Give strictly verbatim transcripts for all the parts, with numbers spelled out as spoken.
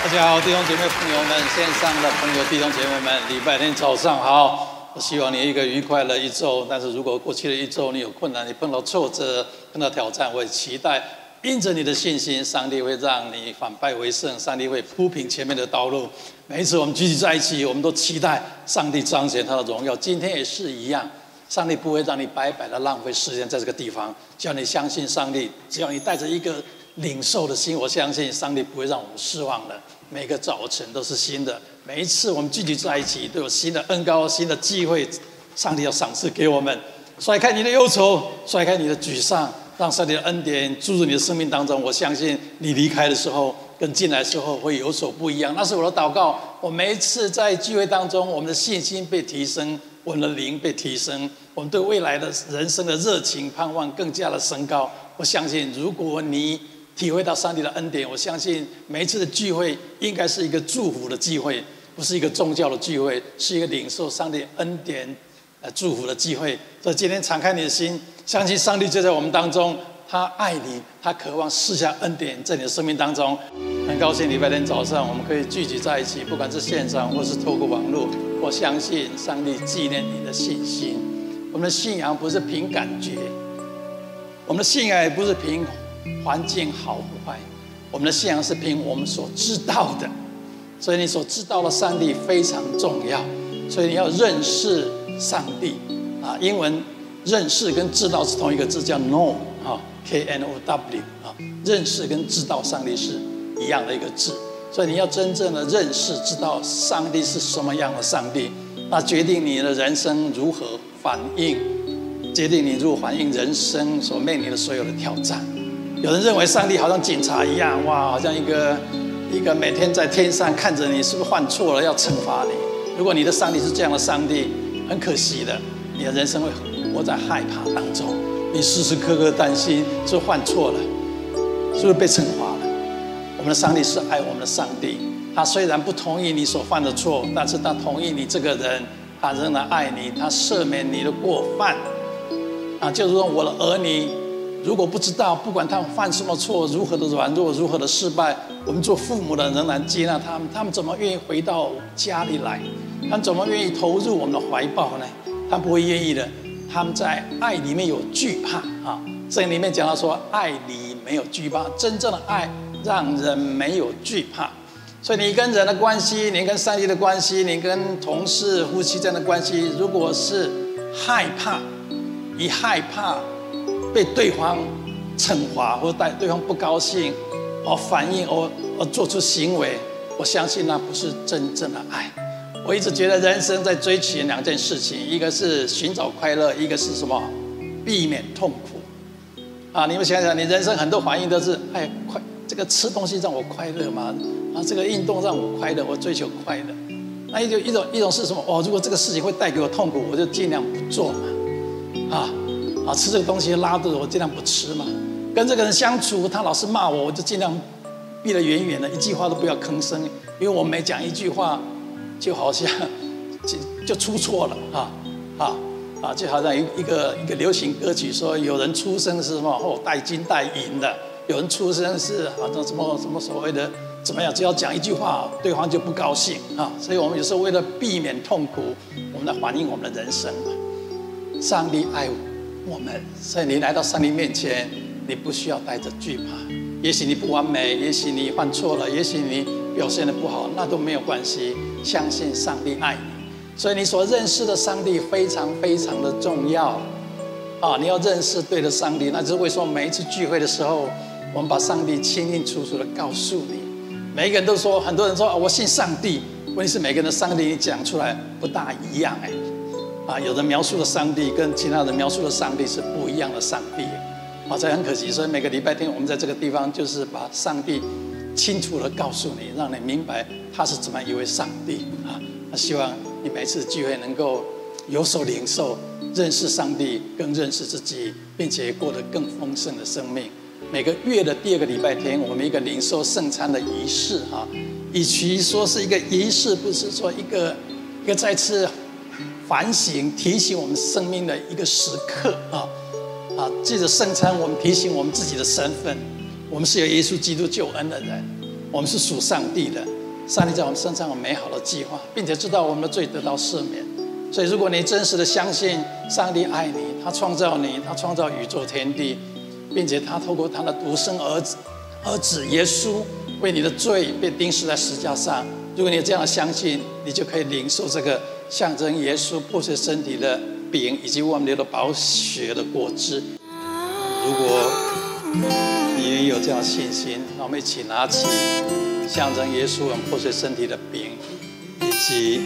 大家好，弟兄姐妹朋友们，线上的朋友弟兄姐妹们，礼拜天早上好！我希望你一个愉快的一周。但是如果过去的一周你有困难，你碰到挫折、碰到挑战，我也期待因着你的信心，上帝会让你反败为胜，上帝会铺平前面的道路。每一次我们聚集在一起，我们都期待上帝彰显他的荣耀。今天也是一样。 上帝不会让你白白的浪费时间在这个地方，只要你相信上帝，只要你带着一个领受的心，我相信上帝不会让我们失望的。每个早晨都是新的，每一次我们聚集在一起都有新的恩膏、新的机会，上帝要赏赐给我们。甩开你的忧愁，甩开你的沮丧，让上帝的恩典注入你的生命当中。我相信你离开的时候跟进来的时候会有所不一样。那是我的祷告。我每一次在聚会当中，我们的信心被提升。 我们的灵被提升，我们对未来的人生的热情、盼望更加的升高。我相信，如果你体会到上帝的恩典，我相信每一次的聚会应该是一个祝福的聚会，不是一个宗教的聚会，是一个领受上帝恩典、呃祝福的机会。所以今天敞开你的心，相信上帝就在我们当中，他爱你，他渴望赐下恩典在你的生命当中。很高兴礼拜天早上我们可以聚集在一起，不管是线上或是透过网络。 我相信上帝纪念你的信心。我们的信仰不是凭感觉，我们的信仰也不是凭环境好坏，我们的信仰是凭我们所知道的。所以你所知道的上帝非常重要，所以你要认识上帝啊。英文认识跟知道是同一个字，叫 know 啊 ，K N O W 啊，认识跟知道上帝是一样的一个字。 所以你要真正的认识、知道上帝是什么样的上帝，那决定你的人生如何反应，决定你如何反应人生所面临的所有的挑战。有人认为上帝好像警察一样，哇，好像一个一个每天在天上看着你是不是犯错了要惩罚你。如果你的上帝是这样的上帝，很可惜的，你的人生会活在害怕当中，你时时刻刻担心是不是犯错了，是不是被惩罚了。 我们的上帝是爱我们的上帝，他虽然不同意你所犯的错，但是他同意你这个人，他仍然爱你，他赦免你的过犯。啊，就是说我的儿女，如果不知道，不管他们犯什么错，如何的软弱，如何的失败，我们做父母的仍然接纳他们，他们怎么愿意回到家里来？他们怎么愿意投入我们的怀抱呢？他们不会愿意的，他们在爱里面有惧怕啊。圣经里面讲到说，爱里没有惧怕，真正的爱。 让人没有惧怕，所以你跟人的关系，你跟上帝的关系，你跟同事、夫妻这样的关系，如果是害怕，一害怕被对方惩罚或带对方不高兴，而反应而而做出行为，我相信那不是真正的爱。我一直觉得人生在追求两件事情，一个是寻找快乐，一个是什么？避免痛苦。啊，你们想想，你人生很多反应都是哎快。 这个吃东西让我快乐吗？啊，这个运动让我快乐，我追求快乐。那一种一种一种是什么？哦，如果这个事情会带给我痛苦，我就尽量不做嘛。啊啊，吃这个东西拉肚子，我尽量不吃嘛。跟这个人相处，他老是骂我，我就尽量避得远远的，一句话都不要吭声，因为我每讲一句话，就好像就就出错了啊啊啊！就好像一一个一个流行歌曲说，有人出生是什么哦，带金带银的。 有人出生是好像什么什么所谓的怎么样，只要讲一句话，对方就不高兴啊。所以我们有时候为了避免痛苦，我们来反映我们的人生嘛。上帝爱我们，所以你来到上帝面前，你不需要带着惧怕。也许你不完美，也许你犯错了，也许你表现得不好，那都没有关系。相信上帝爱你，所以你所认识的上帝非常非常的重要啊！你要认识对的上帝，那就是为什么每一次聚会的时候。 我们把上帝清清楚楚的告诉你，每一个人都说，很多人说啊，我信上帝。问题是每个人的上帝你讲出来不大一样哎，啊，有人描述的上帝跟其他人描述的上帝是不一样的上帝，啊，这很可惜。所以每个礼拜天我们在这个地方就是把上帝清楚的告诉你，让你明白他是怎么一位上帝啊。那希望你每次聚会能够有所领受，认识上帝，更认识自己，并且过得更丰盛的生命。 每个月的第二个礼拜天，我们一个领受圣餐的仪式啊，与其说是一个仪式，不是说一个一个再次反省、提醒我们生命的一个时刻啊啊！借着圣餐，我们提醒我们自己的身份，我们是有耶稣基督救恩的人，我们是属上帝的，上帝在我们身上有美好的计划，并且知道我们的罪得到赦免。所以，如果你真实的相信上帝爱你，他创造你，他创造宇宙天地，并且他透过他的独生儿子儿子耶稣为你的罪被钉死在十字架上。如果你这样相信，你就可以领受这个象征耶稣破碎身体的饼，以及万流的宝血的果汁。如果你也有这样的信心，那我们一起拿起象征耶稣很破碎身体的饼，以及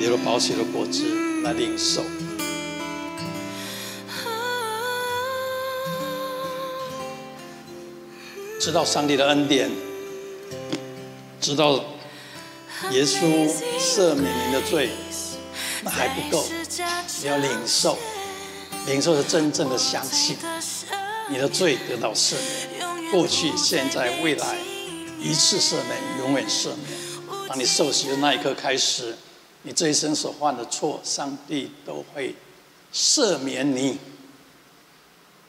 流了宝血的果汁来领受。知道上帝的恩典，知道耶稣赦免您的罪，那还不够，你要领受，领受是真正的相信，你的罪得到赦免，过去、现在、未来，一次赦免，永远赦免。当你受洗的那一刻开始，你这一生所犯的错，上帝都会赦免你，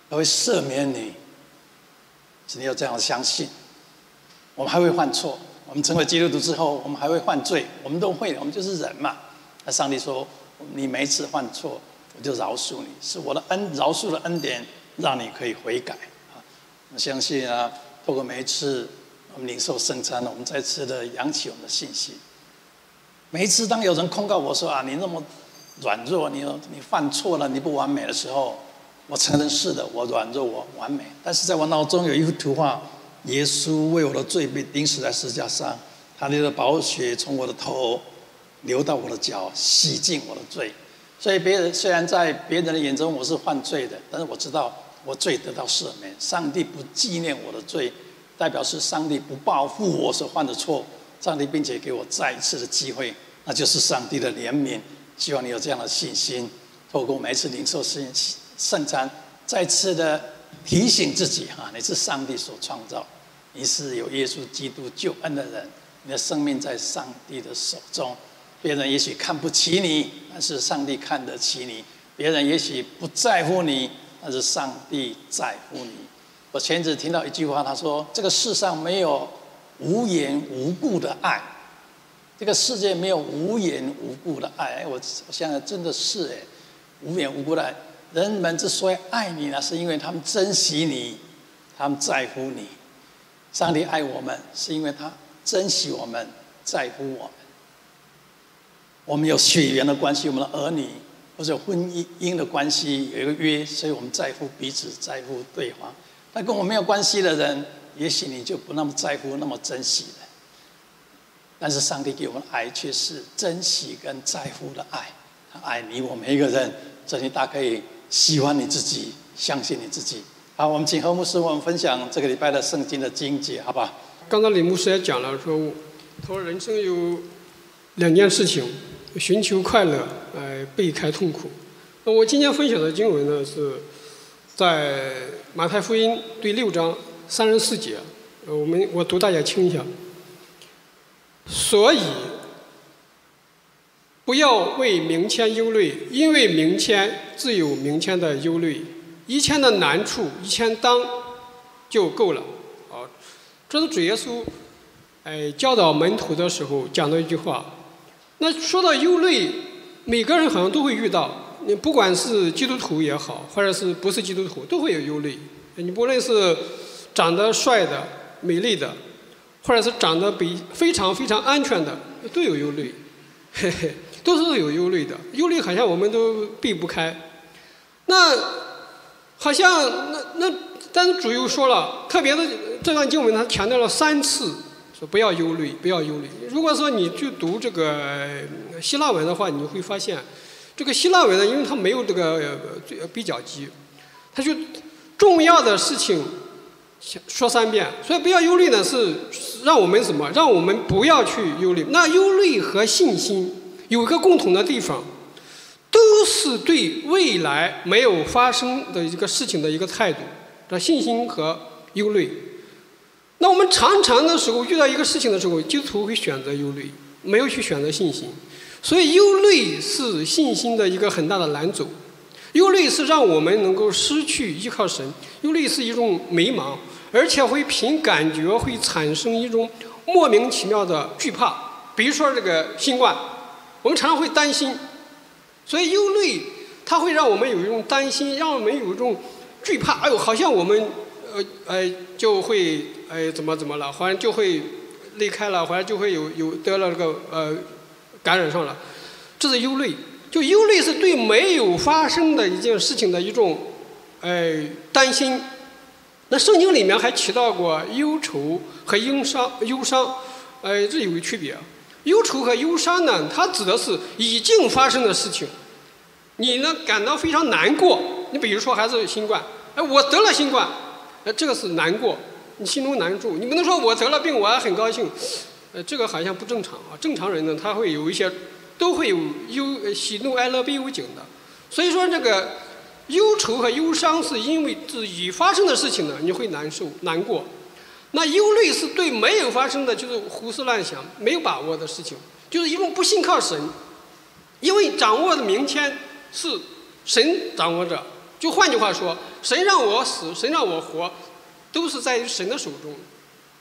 都会赦免你。你要这样相信，我们还会犯错。我们成为基督徒之后，我们还会犯罪，我们都会，我们就是人嘛。那上帝说：“你每一次犯错，我就饶恕你，是我的恩，饶恕的恩典，让你可以悔改。”啊，我相信啊，透过每一次我们领受圣餐，我们再次的扬起我们的信心。每一次当有人控告我说：“啊，你那么软弱，你你犯错了，你不完美的时候。”我承认是的，我软弱，我完美。但是在我脑中有一幅图画：耶稣为我的罪被钉死在十字架上，他流的宝血从我的头流到我的脚，洗净我的罪。所以别人虽然在别人的眼中我是犯罪的，但是我知道我罪得到赦免。上帝不纪念我的罪，代表是上帝不报复我所犯的错，上帝并且给我再一次的机会，那就是上帝的怜悯。希望你有这样的信心，透过每一次领受信息。圣餐再次的提醒自己哈，你是上帝所创造，你是有耶稣基督救恩的人，你的生命在上帝的手中。别人也许看不起你，但是上帝看得起你；别人也许不在乎你，但是上帝在乎你。我前阵子听到一句话，他说：“这个世上没有无缘无故的爱，这个世界没有无缘无故的爱。”我我想想，真的是哎，无缘无故的爱。人们之所以爱你呢，是因为他们珍惜你，他们在乎你。上帝爱我们，是因为他珍惜我们，在乎我们。我们有血缘的关系，我们的儿女或者婚姻的关系有一个约，所以我们在乎彼此，在乎对方。但跟我没有关系的人，也许你就不那么在乎，那么珍惜了。但是上帝给我们的爱，却是珍惜跟在乎的爱。他爱你我每一个人，所以你大可以。喜欢你自己，相信你自己。好，我们请何牧师，我们分享这个礼拜的圣经的经节，好吧？刚刚李牧师也讲了说，他说人生有两件事情：寻求快乐，哎、呃，避开痛苦。那我今天分享的经文呢，是在马太福音第六章三十四节。我们我读大家听一下。所以，不要为明天忧虑，因为明天自有明天的忧虑，一天的难处一天当就够了。啊，这是主耶稣，哎，教导门徒的时候讲的一句话。那说到忧虑，每个人好像都会遇到，你不管是基督徒也好，或者是不是基督徒，都会有忧虑。你不论是长得帅的、美丽的，或者是长得比非常非常安全的，都有忧虑。嘿嘿。都是有忧虑的，忧虑好像我们都避不开。那好像那那，但是主又说了，特别的这段经文他强调了三次，说不要忧虑，不要忧虑。如果说你去读这个希腊文的话，你会发现，这个希腊文呢，因为它没有这个比较级，它就重要的事情说三遍。所以不要忧虑呢，是让我们什么？让我们不要去忧虑。那忧虑和信心。有一个共同的地方，都是对未来没有发生的一个事情的一个态度，这信心和忧虑。那我们常常的时候遇到一个事情的时候，基督徒会选择忧虑，没有去选择信心。所以忧虑是信心的一个很大的拦阻，忧虑是让我们能够失去依靠神，忧虑是一种迷茫，而且会凭感觉会产生一种莫名其妙的惧怕。比如说这个新冠，我们常常会担心，所以忧虑它会让我们有一种担心，让我们有一种惧怕。哎呦，好像我们呃呃就会哎怎么怎么了，好像就会离开了，好像就会有有得了这个呃感染上了，这是忧虑。就忧虑是对没有发生的一件事情的一种哎担心。 那圣经里面还提到过忧愁和忧伤，忧伤，呃，这有个区别。忧愁和忧伤呢，它指的是已经发生的事情，你呢感到非常难过。你比如说还是新冠，哎，我得了新冠，哎，这个是难过，你心中难受。你不能说我得了病，我还很高兴，呃，这个好像不正常啊。正常人呢，他会有一些，都会有忧喜怒哀乐悲忧景的。所以说这个。 忧愁和忧伤是因为自己发生的事情呢，你会难受、难过。那忧虑是对没有发生的，就是胡思乱想、没有把握的事情，就是一种不信靠神，因为掌握的明天是神掌握着。就换句话说，神让我死，神让我活，都是在于神的手中。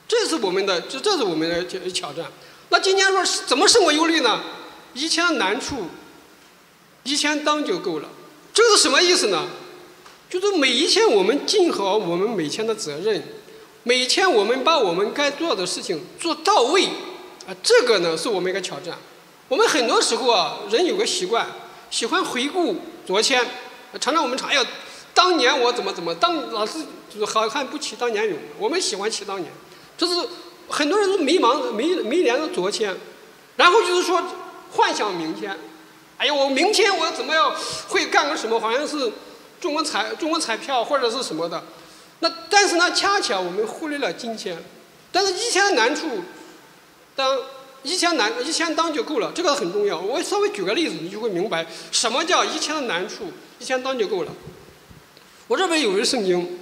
这是我们的，这这是我们的挑战。那今天说怎么胜过忧虑呢？以前的难处，以前当就够了。 这是什么意思呢？就是每一天我们尽好我们每天的责任，每天我们把我们该做的事情做到位，啊，这个呢是我们一个挑战。我们很多时候啊，人有个习惯，喜欢回顾昨天，常常我们常哎呀，当年我怎么怎么，当老是好汉不提当年勇，我们喜欢提当年，这是很多人都迷茫迷迷恋的昨天，然后就是说幻想明天。 哎呀，我明天我怎么样会干个什么？好像是中国彩中国彩票或者是什么的。那但是呢，恰恰我们忽略了今天。但是以前的难处，当以前难以前当就够了，这个很重要。我稍微举个例子，你就会明白什么叫以前的难处，以前当就够了。我这边有一圣经，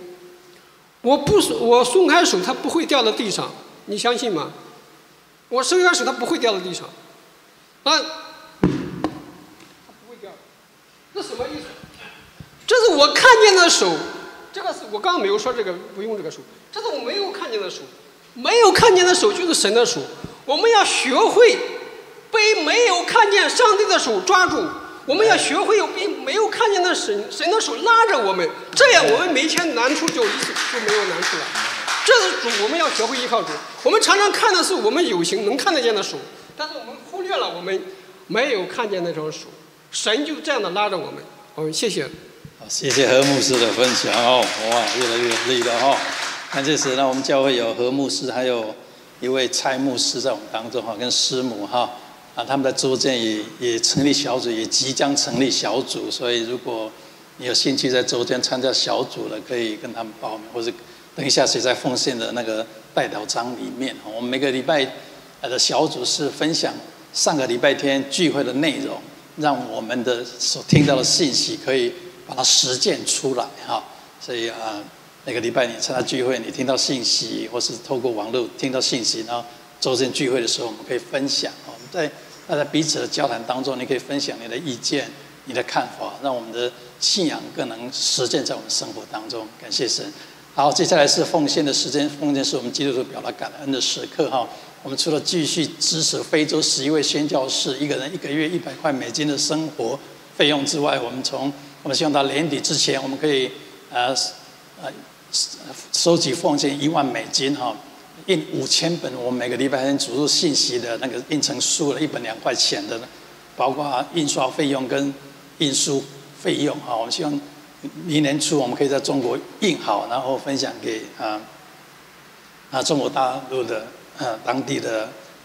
我不我松开手，它不会掉到地上，你相信吗？我松开手，它不会掉到地上。啊。 这什么意思？这是我看见的手，这个是我刚刚没有说这个不用这个手，这是我没有看见的手，没有看见的手就是神的手。我们要学会被没有看见上帝的手抓住，我们要学会有被没有看见的神神的手拉着我们，这样我们每天难处就一就没有难处了。这是主，我们要学会依靠主。我们常常看的是我们有形能看得见的手，但是我们忽略了我们没有看见那双手。 神就这样的拉着我们，我们谢谢。好，谢谢何牧师的分享哦，哇，越来越累了哦。那这次呢，我们教会有何牧师，还有一位蔡牧师在我们当中哈，跟师母哈啊，他们在周间也也成立小组，也即将成立小组，所以如果你有兴趣在周间参加小组的，可以跟他们报名，或者等一下写在奉献的那个代祷章里面。我们每个礼拜的小组是分享上个礼拜天聚会的内容。 让我们的所听到的信息可以把它实践出来哈，所以啊，那个礼拜你参加聚会，你听到信息，或是透过网络听到信息，然后周间聚会的时候，我们可以分享。我们在大家彼此的交谈当中，你可以分享你的意见、你的看法，让我们的信仰更能实践在我们生活当中。感谢神。好，接下来是奉献的时间，奉献是我们基督徒表达感恩的时刻哈。 我们除了继续支持非洲十一位宣教士一个人一个月一百块美金的生活费用之外，我们从我们希望到年底之前，我们可以呃呃收集奉献一万美金哈、哦，印五千本我们每个礼拜天主日信息的那个印成书了，一本两块钱的，包括印刷费用跟印书费用哈、哦。我们希望明年初我们可以在中国印好，然后分享给啊啊中国大陆的。 呃，当地的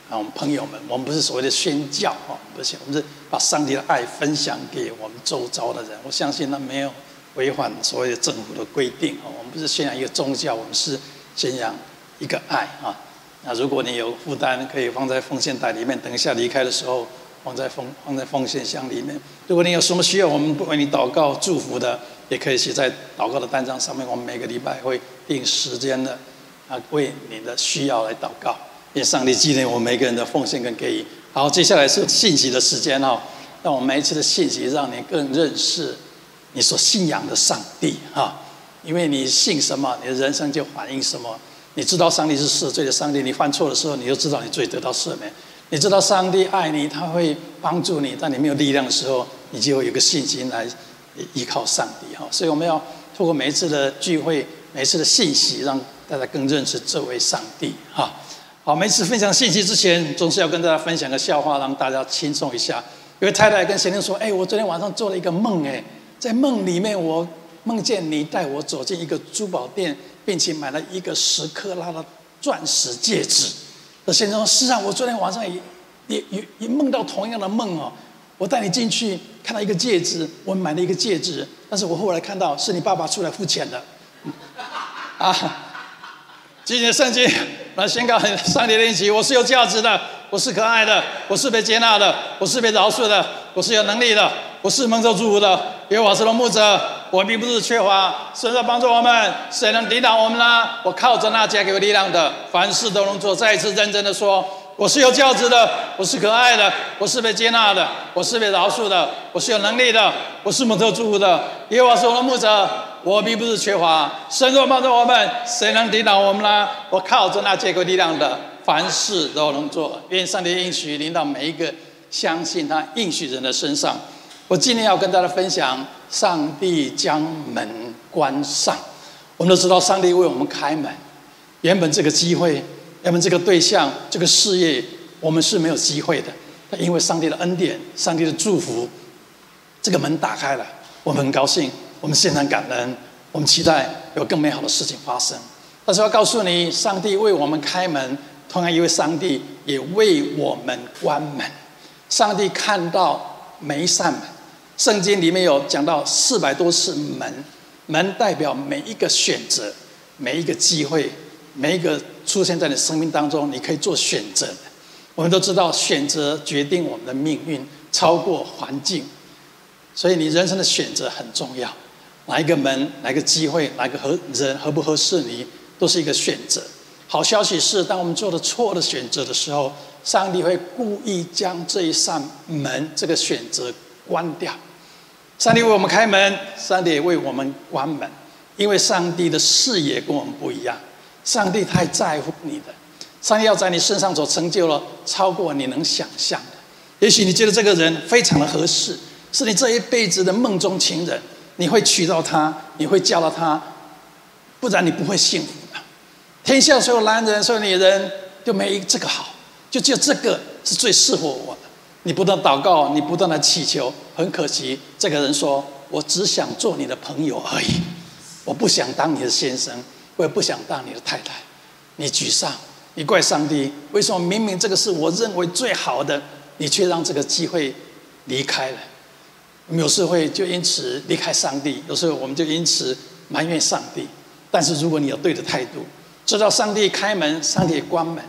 啊，我们朋友们，我们不是所谓的宣教哈，不是，我们是把上帝的爱分享给我们周遭的人。我相信那没有违反所谓的政府的规定哦。我们不是宣扬一个宗教，我们是宣扬一个爱啊。那如果你有负担，可以放在奉献袋里面，等一下离开的时候放在奉放在奉献箱里面。如果你有什么需要，我们为你祷告祝福的，也可以写在祷告的单张上面。我们每个礼拜会定时间的。 啊，为你的需要来祷告，愿上帝纪念我们每个人的奉献跟给予。好，接下来是信息的时间哈、哦，让我们每一次的信息，让你更认识你所信仰的上帝哈、哦。因为你信什么，你的人生就反映什么。你知道上帝是赦罪的上帝，你犯错的时候，你就知道你罪得到赦免。你知道上帝爱你，他会帮助你，但你没有力量的时候，你就会有个信心来依靠上帝哈。所以我们要透过每一次的聚会，每一次的信息，让大家更认识这位上帝哈。好，每次分享信息之前，总是要跟大家分享个笑话，让大家轻松一下。有位太太跟先生说：“哎、欸，我昨天晚上做了一个梦，哎，在梦里面我梦见你带我走进一个珠宝店。”并且买了一个十克拉的钻石戒指。那先生说：“是啊，我昨天晚上也也也也梦到同样的梦哦。我带你进去看到一个戒指，我买了一个戒指，但是我后来看到是你爸爸出来付钱的。嗯”啊，今天圣经来宣告上帝的应许：我是有价值的，我是可爱的，我是被接纳的，我是被饶恕的，我是有能力的，我是蒙受祝福的。耶和华是我的牧者。我并不是缺乏，神在帮助我们，谁能抵挡我们呢？我靠着那加给我力量的，凡事都能做。再一次认真的说，我是有价值的，我是可爱的，我是被接纳的，我是被饶恕的，我是有能力的，我是蒙受祝福的。耶和华是我的牧者，我并不是缺乏，神在帮助我们，谁能抵挡我们呢？我靠着那加给我力量的，凡事都能做。愿上帝应许临到每一个相信他应许人的身上。我今天要跟大家分享，上帝将门关上。我们都知道，上帝为我们开门。原本这个机会，原本这个对象，这个事业，我们是没有机会的。但因为上帝的恩典，上帝的祝福，这个门打开了。我们很高兴，我们献上感恩，我们期待有更美好的事情发生。但是要告诉你，上帝为我们开门，同样一位上帝也为我们关门。上帝看到每一扇门。圣经里面有讲到四百多次门，门代表每一个选择，每一个机会，每一个出现在你生命当中，你可以做选择。我们都知道，选择决定我们的命运，超过环境，所以你人生的选择很重要。哪一个门，哪一个机会，哪一个合人合不合适你，都是一个选择。好消息是，当我们做了错的选择的时候，上帝会故意将这一扇门，这个选择关掉。上帝为我们开门，上帝也为我们关门，因为上帝的视野跟我们不一样。上帝太在乎你的，上帝要在你身上所成就了，超过你能想象的。也许你觉得这个人非常的合适，是你这一辈子的梦中情人，你会娶到他，你会嫁到他，不然你不会幸福的。天下所有男人、所有女人，就没这个好，就只有这个是最适合我的。你不断祷告，你不断的祈求，很可惜，这个人说：“我只想做你的朋友而已，我不想当你的先生，我也不想当你的太太。”你沮丧，你怪上帝，为什么明明这个是我认为最好的，你却让这个机会离开了？我们有时候会就因此离开上帝，有时候我们就因此埋怨上帝。但是如果你有对的态度，知道上帝开门，上帝也关门，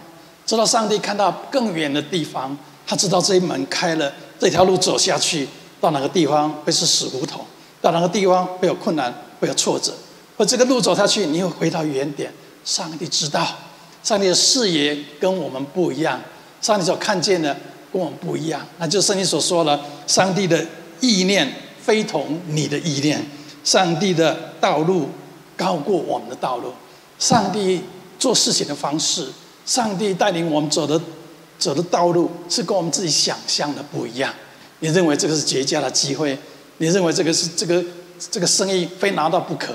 知道上帝看到更远的地方。他知道这一门开了，这条路走下去到哪个地方会是死胡同，到哪个地方会有困难，会有挫折，或这个路走下去你会回到原点。上帝知道，上帝的视野跟我们不一样，上帝所看见的跟我们不一样。那就是圣经所说了，上帝的意念非同你的意念，上帝的道路高过我们的道路，上帝做事情的方式，上帝带领我们走的走的道路是跟我们自己想象的不一样。你认为这个是绝佳的机会，你认为这个是这个这个生意非拿到不可，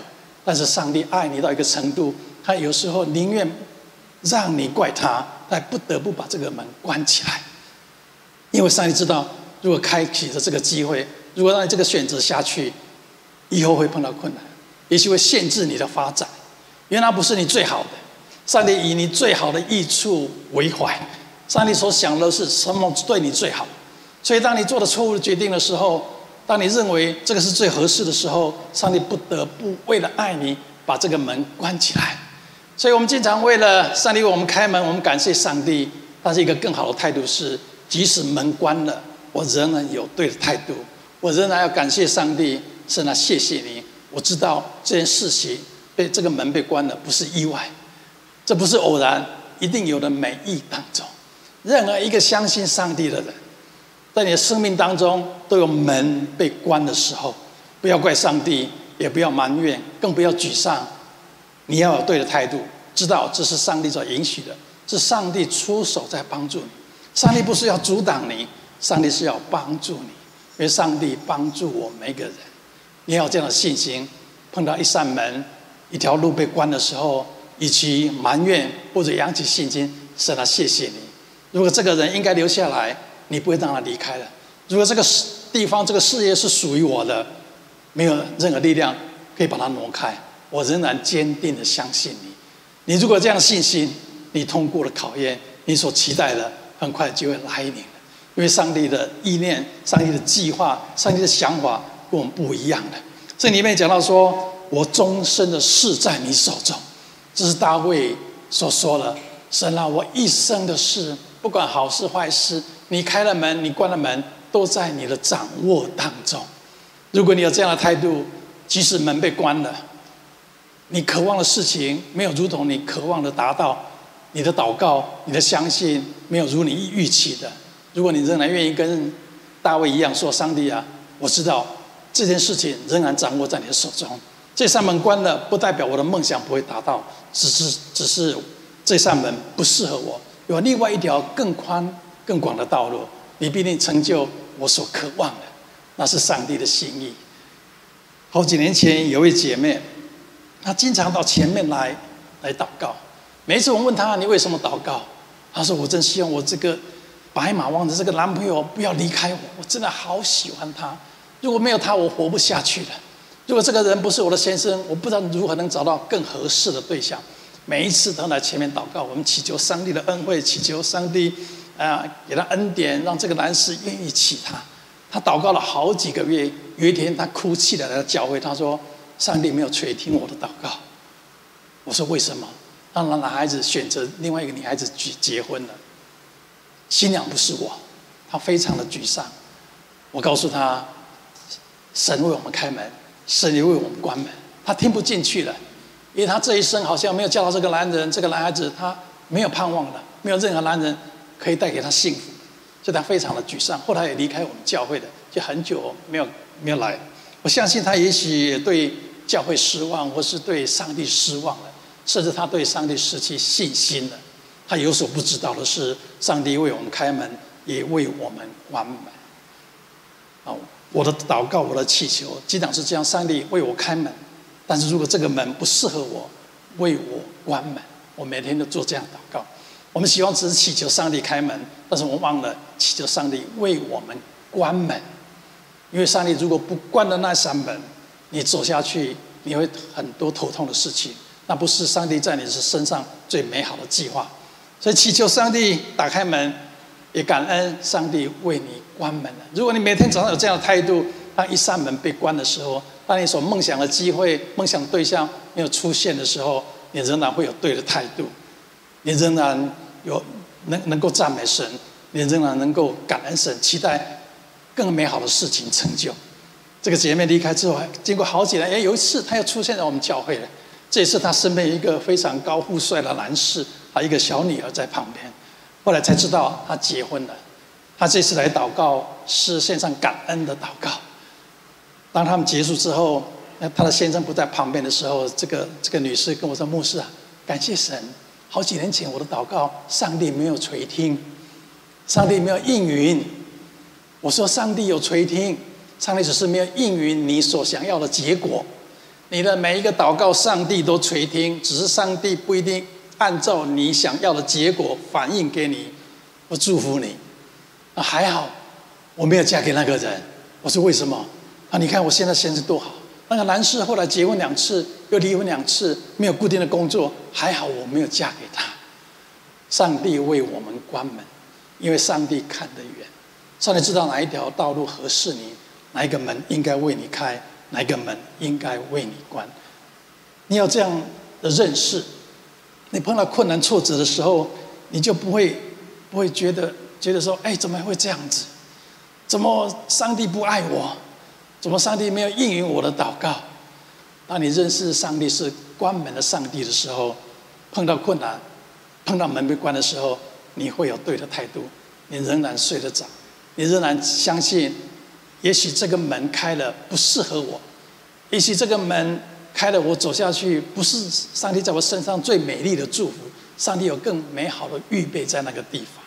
但是上帝爱你到一个程度，他有时候宁愿让你怪他，但不得不把这个门关起来，因为上帝知道，如果开启了这个机会，如果让你这个选择下去，以后会碰到困难，也许会限制你的发展，因为那不是你最好的。上帝以你最好的益处为怀。上帝所想的是什么对你最好，所以当你做了错误的决定的时候，当你认为这个是最合适的时候，上帝不得不为了爱你把这个门关起来。所以我们经常为了上帝为我们开门，我们感谢上帝，但是一个更好的态度是，即使门关了，我仍然有对的态度，我仍然要感谢上帝。神啊，谢谢你，我知道这件事情被这个门被关了不是意外，这不是偶然，一定有的美意当中。任何一个相信上帝的人，在你的生命当中都有门被关的时候，不要怪上帝，也不要埋怨，更不要沮丧。你要有对的态度，知道这是上帝所允许的，是上帝出手在帮助你。上帝不是要阻挡你，上帝是要帮助你，因为上帝帮助我们每个人。你要有这样的信心，碰到一扇门、一条路被关的时候，与其埋怨或者扬起信心，神啊，谢谢你。如果这个人应该留下来，你不会让他离开了。如果这个地方、这个事业是属于我的，没有任何力量可以把它挪开，我仍然坚定的相信你。你如果这样信心，你通过了考验，你所期待的很快就会来临了。因为上帝的意念、上帝的计划、上帝的想法跟我们不一样的。这里面讲到说，我终身的事在你手中，这是大卫所说的。神啊，我一生的事，不管好事坏事，你开了门，你关了门，都在你的掌握当中。如果你有这样的态度，即使门被关了，你渴望的事情没有如同你渴望的达到，你的祷告、你的相信没有如你预期的，如果你仍然愿意跟大卫一样说，上帝啊，我知道这件事情仍然掌握在你的手中，这扇门关了不代表我的梦想不会达到，只是只是这扇门不适合我，有另外一条更宽更广的道路，你必定成就我所渴望的。那是上帝的心意。好几年前有位姐妹，她经常到前面来来祷告，每一次我问她，你为什么祷告？她说，我真希望我这个白马王子这个男朋友不要离开我，我真的好喜欢他，如果没有他我活不下去了，如果这个人不是我的先生，我不知道如何能找到更合适的对象。每一次都来前面祷告，我们祈求上帝的恩惠，祈求上帝啊、呃、给他恩典，让这个男士愿意娶她。他祷告了好几个月，有一天他哭泣了，来教会，他说，上帝没有垂听我的祷告。我说，为什么？让男孩子选择另外一个女孩子结婚了，新娘不是我。他非常的沮丧。我告诉他，神为我们开门，神也为我们关门。他听不进去了，因为他这一生好像没有嫁到这个男人，这个男孩子他没有盼望了，没有任何男人可以带给他幸福，所以他非常的沮丧。后来也离开我们教会的，就很久没有没有来。我相信他也许也对教会失望，或是对上帝失望了，甚至他对上帝失去信心了。他有所不知道的是，上帝为我们开门，也为我们关门。啊，我的祷告，我的祈求，经常是这样：上帝为我开门，但是如果这个门不适合我，为我关门。我每天都做这样祷告。我们希望只是祈求上帝开门，但是我们忘了祈求上帝为我们关门。因为上帝如果不关了那扇门，你走下去你会很多头痛的事情，那不是上帝在你身上最美好的计划。所以祈求上帝打开门，也感恩上帝为你关门了。如果你每天早上有这样的态度，当一扇门被关的时候，当你所梦想的机会、梦想对象没有出现的时候，你仍然会有对的态度，你仍然有能能够赞美神，你仍然能够感恩神，期待更美好的事情成就。这个姐妹离开之后，经过好几年，哎，有一次她又出现在我们教会了。这一次她身边有一个非常高富帅的男士，还有一个小女儿在旁边。后来才知道她结婚了。她这次来祷告是献上感恩的祷告。当他们结束之后，她的先生不在旁边的时候，这个这个女士跟我说：“牧师啊，感谢神。”好几年前我的祷告，上帝没有垂听，上帝没有应允。我说，上帝有垂听，上帝只是没有应允你所想要的结果。你的每一个祷告，上帝都垂听，只是上帝不一定按照你想要的结果反应给你。我祝福你。啊，还好我没有嫁给那个人。我说为什么？啊，你看我现在先生多好。那个男士后来结婚两次，又离婚两次，没有固定的工作，还好我没有嫁给他。上帝为我们关门，因为上帝看得远，上帝知道哪一条道路合适你，哪一个门应该为你开，哪一个门应该为你关。你有这样的认识，你碰到困难挫折的时候，你就不会不会觉得觉得说，哎，怎么会这样子？怎么上帝不爱我？怎么上帝没有应允我的祷告？当你认识上帝是关门的上帝的时候，碰到困难、碰到门被关的时候，你会有对的态度，你仍然睡得着，你仍然相信，也许这个门开了不适合我，也许这个门开了我走下去，不是上帝在我身上最美丽的祝福，上帝有更美好的预备在那个地方。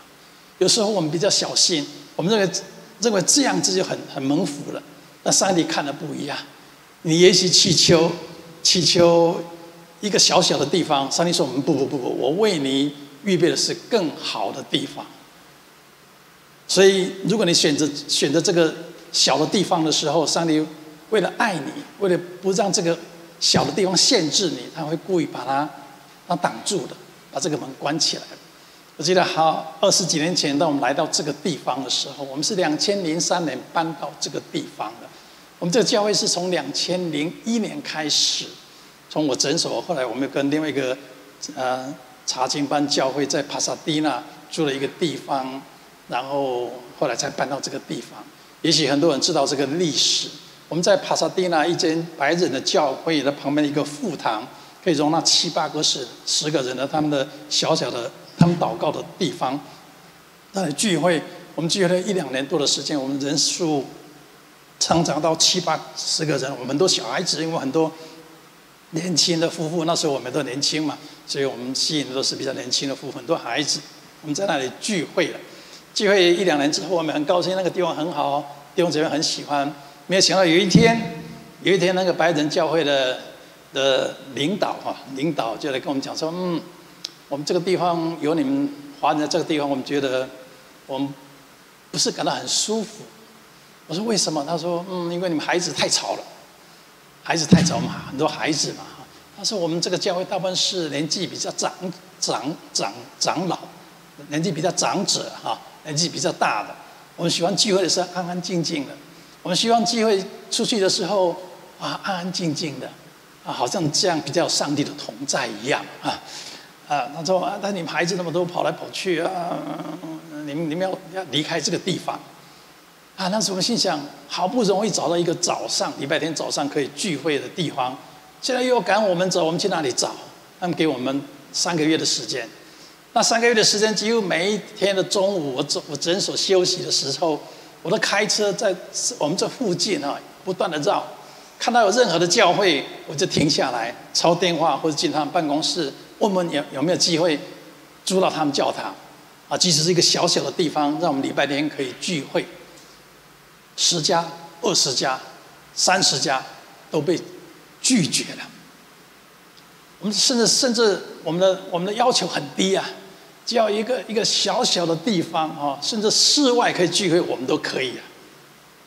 有时候我们比较小心，我们认为认为这样子就很很蒙福了，但上帝看的不一样。你也许祈求祈求一个小小的地方，上帝说我们不不不不，我为你预备的是更好的地方。所以如果你选择选择这个小的地方的时候，上帝为了爱你，为了不让这个小的地方限制你，他会故意把它它挡住的，把这个门关起来。我记得好二十几年前，当我们来到这个地方的时候，我们是两千零三年搬到这个地方的。我们这个教会是从两千零一年开始，从我诊所，后来我们跟另外一个呃查经班教会在帕萨蒂纳租了一个地方，然后后来才搬到这个地方。也许很多人知道这个历史。我们在帕萨蒂纳一间白人的教会的旁边一个副堂，可以容纳七八个十十个人的他们的小小的他们祷告的地方，那里聚会。我们聚会了一两年多的时间，我们人数常常到七八十个人。我们很多小孩子，因为很多年轻的夫妇，那时候我们都年轻嘛，所以我们吸引的都是比较年轻的夫妇，很多孩子。我们在那里聚会了，聚会一两年之后，我们很高兴，那个地方很好，弟兄姊妹很喜欢。没有想到有一天，有一天那个白人教会的的领导啊，领导就来跟我们讲说，嗯，我们这个地方有你们华人，这个地方我们觉得我们不是感到很舒服。我说为什么？他说，嗯，因为你们孩子太吵了，孩子太吵嘛，很多孩子嘛。他说我们这个教会大部分是年纪比较长长长长老，年纪比较长者哈，年纪比较大的，我们喜欢聚会的时候安安静静的。我们希望聚会出去的时候啊，安安静静的，啊，好像这样比较有上帝的同在一样啊啊！他说啊，但你们孩子那么多跑来跑去啊，你们你们要要离开这个地方啊！那时我们心想，好不容易找到一个早上礼拜天早上可以聚会的地方，现在又赶我们走，我们去哪里找？他们给我们三个月的时间，那三个月的时间，几乎每一天的中午，我我诊所休息的时候。我都开车在我们这附近啊，不断的绕，看到有任何的教会，我就停下来抄电话或者进他们办公室，问问有有没有机会租到他们教堂，啊，即使是一个小小的地方，让我们礼拜天可以聚会。十家、二十家、三十家都被拒绝了。我们甚至甚至我们的我们的要求很低啊。只要一个一个小小的地方啊，甚至室外可以聚会，我们都可以啊。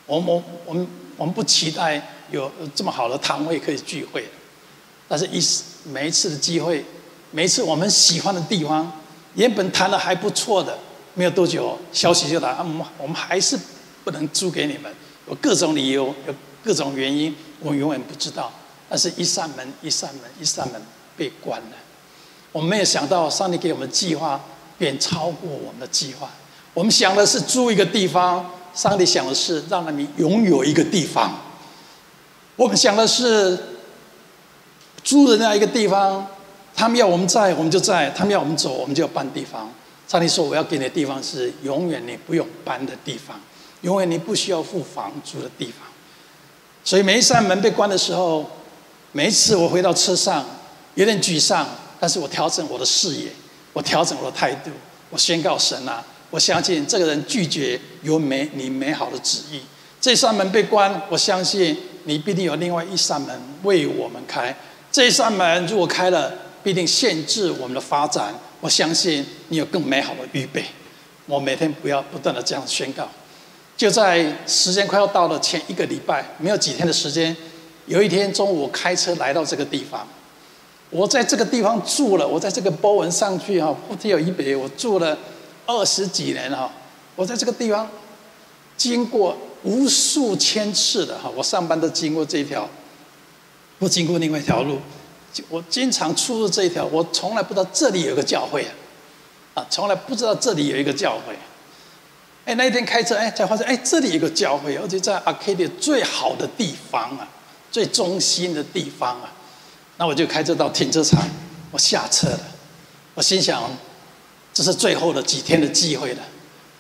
我们我们我们不期待有这么好的堂会可以聚会，但是一每一次的机会，每一次我们喜欢的地方，原本谈的还不错的，没有多久消息就来，啊，我们我们还是不能租给你们，有各种理由，有各种原因，我们永远不知道。但是一扇门一扇门一扇门被关了。我们没有想到，上帝给我们的计划远超过我们的计划。我们想的是租一个地方，上帝想的是让人民拥有一个地方。我们想的是租人家一个地方，他们要我们在，我们就在；他们要我们走，我们就要搬地方。上帝说：“我要给你的地方是永远你不用搬的地方，永远你不需要付房租的地方。”所以每一扇门被关的时候，每一次我回到车上，有点沮丧。但是我调整我的视野，我调整我的态度，我宣告神啊，我相信这个人拒绝有美你美好的旨意。这扇门被关，我相信你必定有另外一扇门为我们开。这扇门如果开了，必定限制我们的发展。我相信你有更美好的预备。我每天不要不断的这样宣告。就在时间快要到了前一个礼拜，没有几天的时间，有一天中午我开车来到这个地方。我在这个地方住了，我在这个波纹上去哈，波提尔以北，我住了二十几年哈。我在这个地方经过无数千次的哈，我上班都经过这一条，不经过另外一条路。我经常出入这一条，我从来不知道这里有一个教会啊，从来不知道这里有一个教会。哎，那一天开车哎，才发现哎，这里有一个教会，而且在 Arcadia 最好的地方啊，最中心的地方啊。那我就开车到停车场，我下车了。我心想，这是最后的几天的机会了。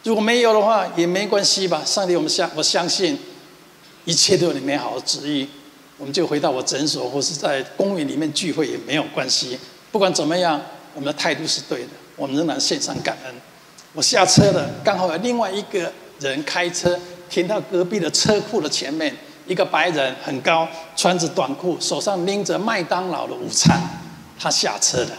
如果没有的话，也没关系吧。上帝，我们相我相信，一切都有你美好的旨意。我们就回到我诊所或是在公园里面聚会也没有关系。不管怎么样，我们的态度是对的，我们仍然献上感恩。我下车了，刚好有另外一个人开车停到隔壁的车库的前面，一个白人，很高，穿着短裤，手上拎着麦当劳的午餐。他下车了，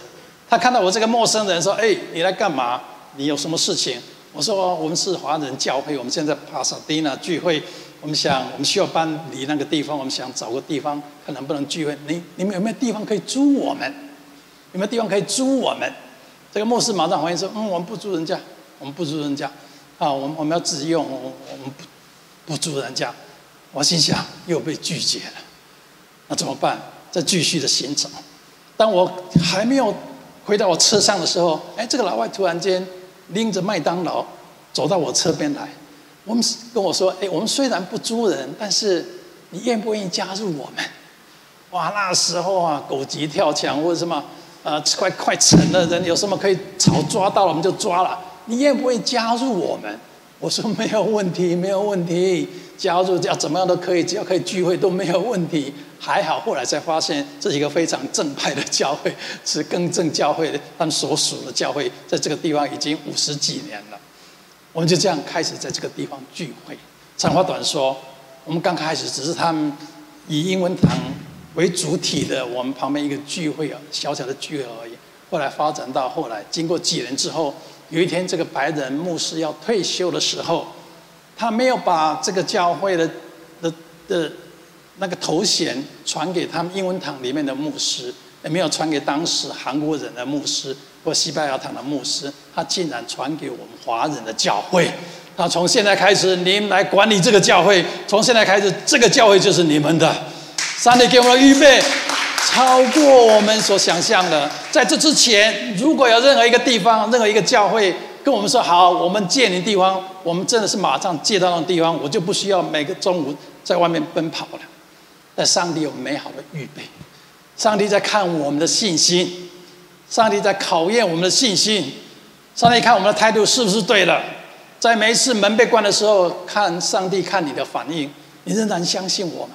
他看到我这个陌生人说：“哎，你来干嘛？你有什么事情？”我说：“哦，我们是华人教会，我们现在帕萨迪纳聚会。”我们想，我们需要搬离那个地方，我们想找个地方看能不能聚会。你你们有没有地方可以租我们？有没有地方可以租我们？这个牧师马上回应说：“嗯，我们不租人家，我们不租人家，啊，我们我们要自用，我我们不不租人家。”我心想，又被拒绝了，那怎么办？再继续的寻找。当我还没有回到我车上的时候，哎，这个老外突然间拎着麦当劳走到我车边来。我们跟我说，哎，我们虽然不租人，但是你愿不愿意加入我们？哇，那时候啊，狗急跳墙或者什么，呃，快快成了人，有什么可以草抓到了我们就抓了。你愿不愿意加入我们？我说没有问题，没有问题，加入要怎么样都可以，只要可以聚会都没有问题。还好后来才发现，这是一个非常正派的教会，是更正教会，他们所属的教会，在这个地方已经五十几年了。我们就这样开始在这个地方聚会。长话短说，我们刚开始只是他们以英文堂为主体的我们旁边一个聚会啊，小小的聚会而已。后来发展到后来，经过几年之后，有一天这个白人牧师要退休的时候，他没有把这个教会的的的那个头衔传给他们英文堂里面的牧师，也没有传给当时韩国人的牧师。或西班牙堂的牧师，他竟然传给我们华人的教会。他从现在开始，你们来管理这个教会。从现在开始，这个教会就是你们的。上帝给我们的预备，超过我们所想象的。在这之前，如果有任何一个地方、任何一个教会跟我们说好，我们借你地方，我们真的是马上借到那种地方，我就不需要每个中午在外面奔跑了。但上帝有美好的预备，上帝在看我们的信心。上帝在考验我们的信心，上帝看我们的态度是不是对了。在每一次门被关的时候，看上帝看你的反应，你仍然相信我吗？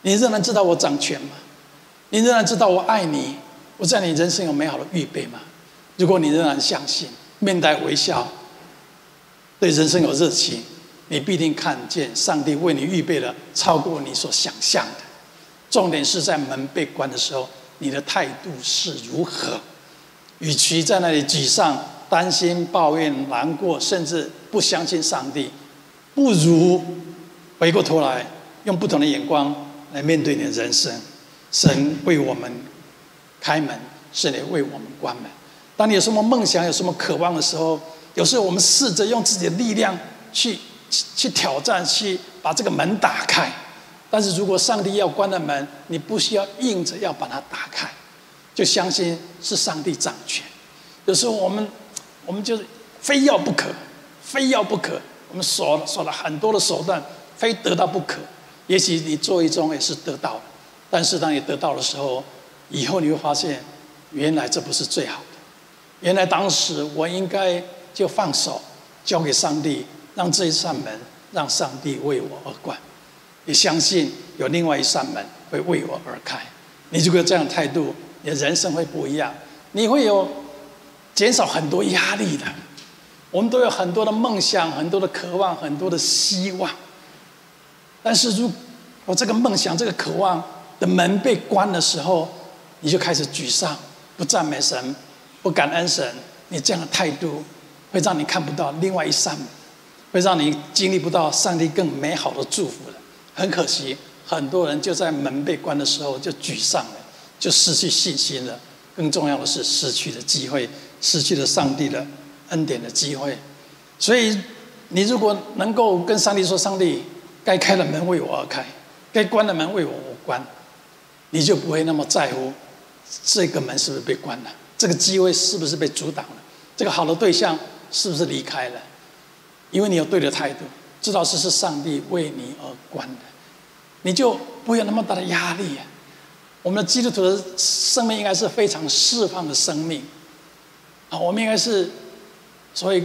你仍然知道我掌权吗？你仍然知道我爱你，我在你人生有美好的预备吗？如果你仍然相信，面带微笑，对人生有热情，你必定看见上帝为你预备了超过你所想象的。重点是在门被关的时候，你的态度是如何？与其在那里沮丧、担心、抱怨、难过，甚至不相信上帝，不如回过头来，用不同的眼光来面对你的人生。神为我们开门，神也为我们关门。当你有什么梦想、有什么渴望的时候，有时候我们试着用自己的力量去去挑战，去把这个门打开。但是如果上帝要关的门，你不需要硬着要把它打开，就相信是上帝掌权。有时候我们，我们就是非要不可，非要不可，我们耍了耍了很多的手段，非得到不可。也许你最终也是得到了，但是当你得到的时候，以后你会发现，原来这不是最好的。原来当时我应该就放手，交给上帝，让这一扇门，让上帝为我而关。也相信有另外一扇门会为我而开。你如果有这样的态度，你的人生会不一样，你会有减少很多压力的。我们都有很多的梦想、很多的渴望、很多的希望，但是如果这个梦想、这个渴望的门被关的时候，你就开始沮丧，不赞美神，不感恩神。你这样的态度会让你看不到另外一扇门，会让你经历不到上帝更美好的祝福了。很可惜，很多人就在门被关的时候就沮丧了，就失去信心了。更重要的是，失去了机会，失去了上帝的恩典的机会。所以，你如果能够跟上帝说：“上帝，该开的门为我而开，该关的门为我而关”，你就不会那么在乎这个门是不是被关了，这个机会是不是被阻挡了，这个好的对象是不是离开了，因为你有对的态度。知道是是上帝为你而关的，你就不会有那么大的压力啊。我们的基督徒的生命应该是非常释放的生命啊，我们应该是所谓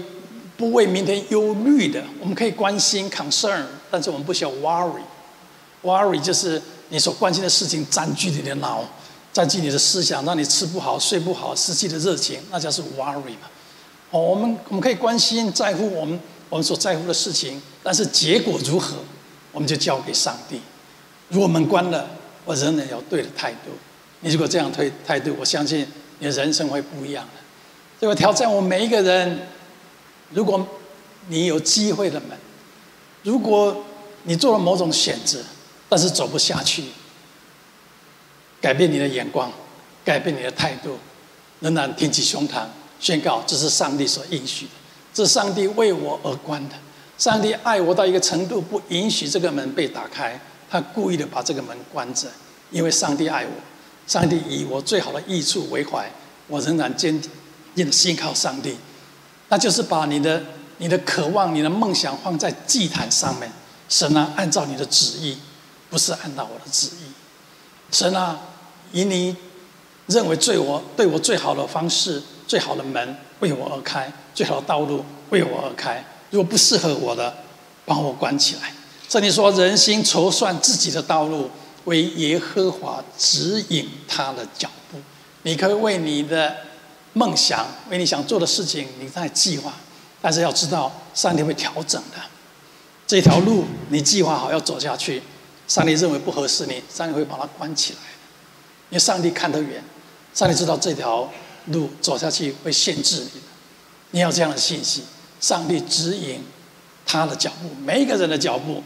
不为明天忧虑的。我们可以关心 concern， 但是我们不需要 worry。worry 就是你所关心的事情占据你的脑，占据你的思想，让你吃不好、睡不好，失去了热情，那叫是 worry 嘛。哦，我们我们可以关心、在乎我们我们所在乎的事情，但是结果如何，我们就交给上帝。如果门关了，我仍然有对的态度。你如果这样对态度，我相信你的人生会不一样的。这个挑战我们每一个人。如果你有机会的门，如果你做了某种选择，但是走不下去，改变你的眼光，改变你的态度，仍然挺起胸膛，宣告这是上帝所应许的，这是上帝为我而关的。上帝爱我到一个程度，不允许这个门被打开，他故意的把这个门关着，因为上帝爱我，上帝以我最好的益处为怀，我仍然坚定的信靠上帝。那就是把你的、你的渴望、你的梦想放在祭坛上面。神啊，按照你的旨意，不是按照我的旨意。神啊，以你认为对我、对我最好的方式、最好的门为我而开，最好的道路为我而开。如果不适合我的，帮我关起来。圣经说：“人心筹算自己的道路，唯耶和华指引他的脚步。”你可以为你的梦想，为你想做的事情，你在计划，但是要知道，上帝会调整的。这条路你计划好要走下去，上帝认为不合适你，上帝会把它关起来。因为上帝看得远，上帝知道这条路走下去会限制你的。你要这样的信息，上帝指引他的脚步，每一个人的脚步。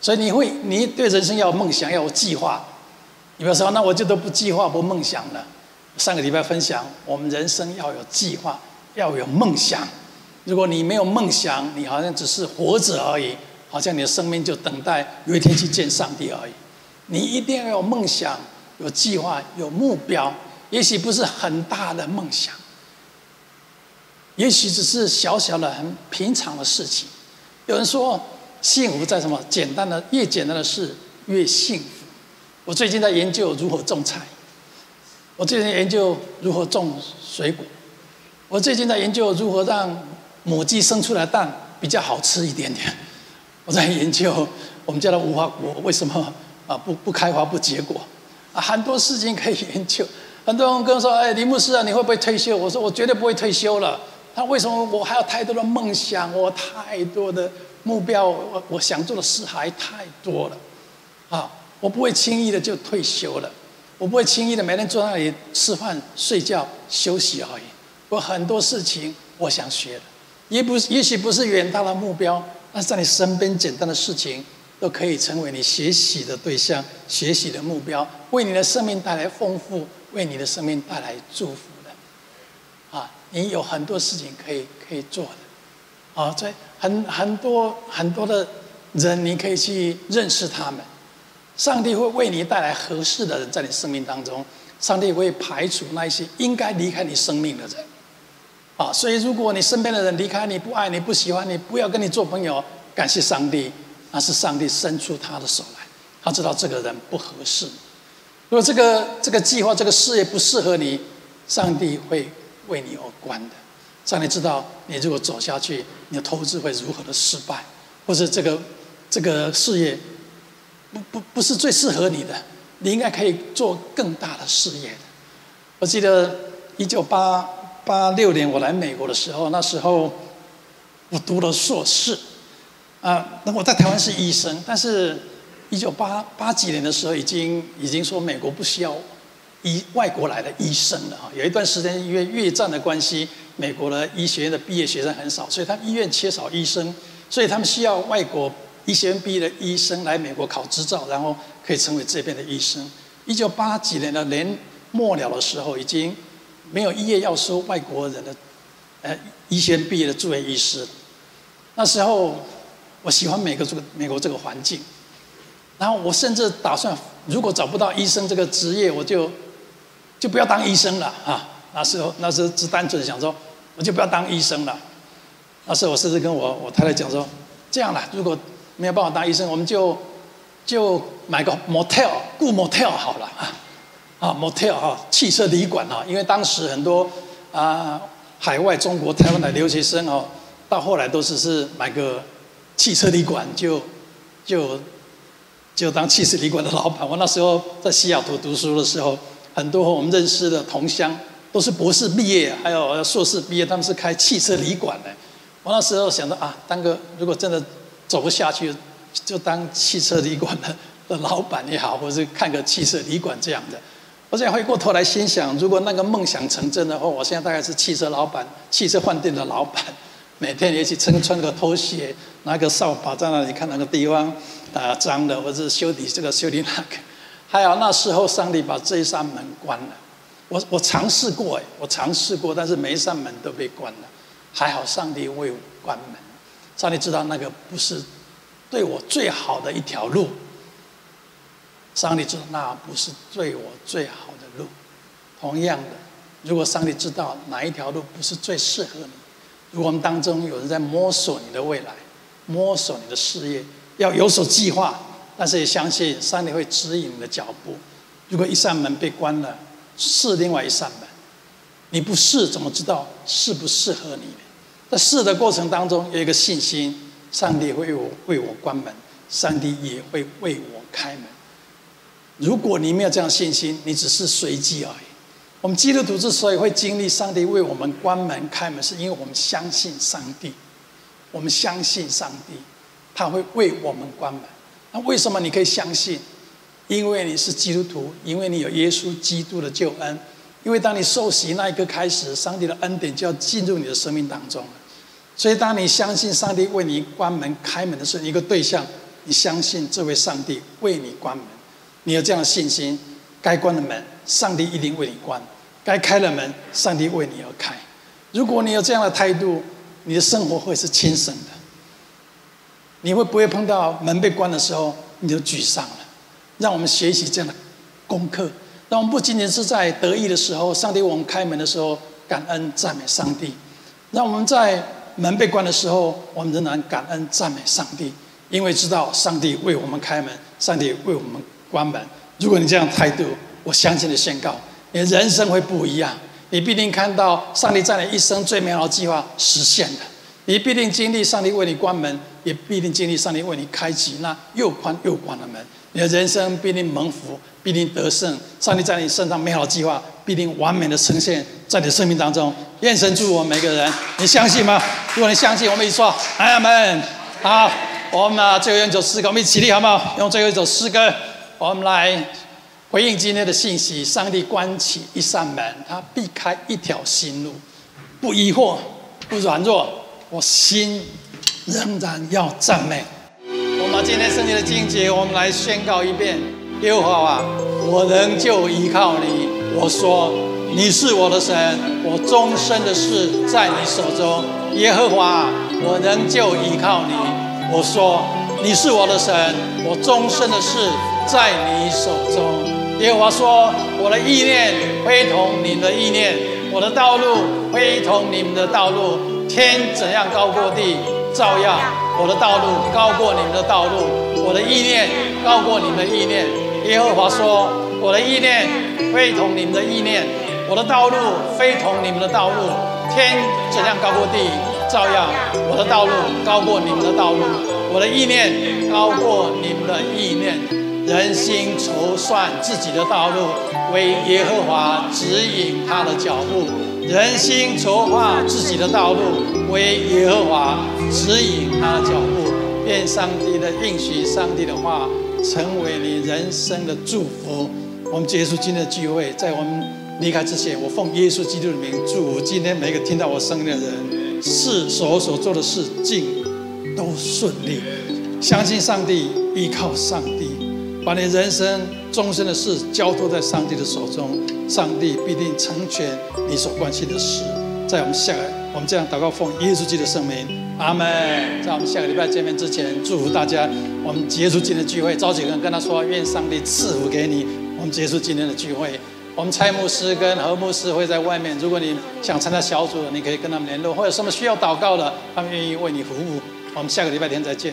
所以你会，你对人生要有梦想，要有计划。你不要说，那我就都不计划，不梦想了。上个礼拜分享，我们人生要有计划，要有梦想。如果你没有梦想，你好像只是活着而已，好像你的生命就等待有一天去见上帝而已。你一定要有梦想，有计划，有目标。也许不是很大的梦想，也许只是小小的、很平常的事情。有人说，幸福在什么？简单的，越简单的事越幸福。我最近在研究如何种菜。我最近研究如何种水果，我最近在研究如何让母鸡生出来的蛋比较好吃一点点。我在研究我们家的无花果为什么啊不不开花不结果啊，很多事情可以研究。很多人跟我说：“哎，林牧师啊，你会不会退休？”我说：“我绝对不会退休了。”他为什么我还有太多的梦想，我太多的目标，我我想做的事还太多了啊！我不会轻易的就退休了。我不会轻易的每天坐在那里吃饭、睡觉、休息而已。我很多事情我想学的，也不也许不是远大的目标，但是在你身边简单的事情都可以成为你学习的对象、学习的目标，为你的生命带来丰富，为你的生命带来祝福的。啊，你有很多事情可以可以做的。啊，所以很很多很多的人，你可以去认识他们。上帝会为你带来合适的人在你生命当中，上帝会排除那一些应该离开你生命的人，啊，所以如果你身边的人离开你、不爱你、不喜欢你，不要跟你做朋友，感谢上帝，那是上帝伸出他的手来，他知道这个人不合适。如果这个这个计划、这个事业不适合你，上帝会为你而关的。上帝知道你如果走下去，你的投资会如何的失败，或是这个这个事业。不不不是最适合你的，你应该可以做更大的事业的。我记得一九八八六年我来美国的时候，那时候我读了硕士，啊，那我在台湾是医生，但是一九八八几年的时候已经已经说美国不需要医外国来的医生了啊。有一段时间因为越战的关系，美国的医学院的毕业学生很少，所以他们医院缺少医生，所以他们需要外国医学院毕业的医生来美国考执照，然后可以成为这边的医生。一九八几年的年末了的时候，已经没有医业要收外国人的，呃，医学院毕业的住院医师。那时候我喜欢美国这个美国这个环境，然后我甚至打算，如果找不到医生这个职业，我就就不要当医生了啊！那时候那时候只单纯想说，我就不要当医生了。那时候我甚至跟我我太太讲说，这样啦，如果没有办法当医生，我们就就买个 motel， 雇 motel 好了啊，啊 motel 啊，汽车旅馆啊，因为当时很多啊海外中国台湾的留学生哦，到后来都是是买个汽车旅馆就就就当汽水旅馆的老板。我那时候在西雅图读书的时候，很多我们认识的同乡都是博士毕业，还有硕士毕业，他们是开汽车旅馆的。我那时候想到啊，当个如果真的走不下去，就当汽车旅馆的的老板也好，或是看个汽车旅馆这样的。我现在回过头来心想，如果那个梦想成真的话，我现在大概是汽车老板、汽车饭店的老板，每天也去穿穿个拖鞋，拿个扫把在那里看哪个地方啊脏了，或者修理这个修理那个。还好那时候上帝把这一扇门关了。我我尝试过哎，我尝试过，但是每一扇门都被关了。还好上帝为我关门，上帝知道那个不是对我最好的一条路。上帝知道那不是对我最好的路。同样的，如果上帝知道哪一条路不是最适合你，如果我们当中有人在摸索你的未来，摸索你的事业，要有所计划，但是也相信上帝会指引你的脚步。如果一扇门被关了，试另外一扇门，你不试怎么知道适不适合你呢？在试的过程当中有一个信心，上帝会我为我关门，上帝也会为我开门。如果你没有这样信心，你只是随机而已。我们基督徒之所以会经历上帝为我们关门开门，是因为我们相信上帝，我们相信上帝他会为我们关门。那为什么你可以相信？因为你是基督徒，因为你有耶稣基督的救恩，因为当你受洗那一刻开始，上帝的恩典就要进入你的生命当中了。所以当你相信上帝为你关门开门的时候，一个对象，你相信这位上帝为你关门，你有这样的信心，该关的门上帝一定为你关，该开的门上帝为你而开。如果你有这样的态度，你的生活会是轻省的。你会不会碰到门被关的时候你就沮丧了？让我们学习这样的功课，让我们不仅仅是在得意的时候，上帝为我们开门的时候感恩赞美上帝，让我们在门被关的时候我们仍然感恩赞美上帝，因为知道上帝为我们开门，上帝为我们关门。如果你这样态度，我相信的宣告，你的人生会不一样。你必定看到上帝在你一生最美好的计划实现的，你必定经历上帝为你关门，也必定经历上帝为你开启那又宽又广的门。你的人生必定蒙福，必定得胜。上帝在你身上美好的计划必定完美的呈现在你的生命当中。愿神祝我们每个人，你相信吗？如果你相信，我们一起说阿们。好，我们啊最后一首诗歌，我们一起起立好不好？用最后一首诗歌，我们来回应今天的信息。上帝关起一扇门，他必开一条新路。不疑惑，不软弱，我心仍然要赞美。我们今天圣经的经节，我们来宣告一遍：耶和华啊，我仍旧依靠你。我说，你是我的神，我终身的事在你手中。耶和华啊，我仍旧依靠你。我说，你是我的神，我终身的事在你手中。耶和华说，我的意念非同你们的意念，我的道路非同你们的道路。天怎样高过地，照样我的道路高过你们的道路，我的意念高过你们的意念。耶和华说，我的意念非同你们的意念，我的道路非同你们的道路。天怎样高过地，照样我的道路高过你们的道路，我的意念高过你们的意念。人心筹算自己的道路，唯耶和华指引他的脚步。人心筹划自己的道路，唯耶和华指引他的脚步。愿上帝的应许，上帝的话，成为你人生的祝福。我们结束今天的聚会，在我们离开之前，我奉耶稣基督的名祝福今天每个听到我声音的人，是所所做的事尽都顺利。相信上帝，依靠上帝，把你人生终身的事交托在上帝的手中，上帝必定成全你所关心的事。在我们下个，我们这样祷告，奉耶稣基督的圣名，阿们。在我们下个礼拜见面之前，祝福大家。我们结束今天的聚会，召集人跟他说：“愿上帝赐福给你。”我们结束今天的聚会。我们蔡牧师跟何牧师会在外面，如果你想参加小组，你可以跟他们联络，或者什么需要祷告的，他们愿意为你服务。我们下个礼拜天再见。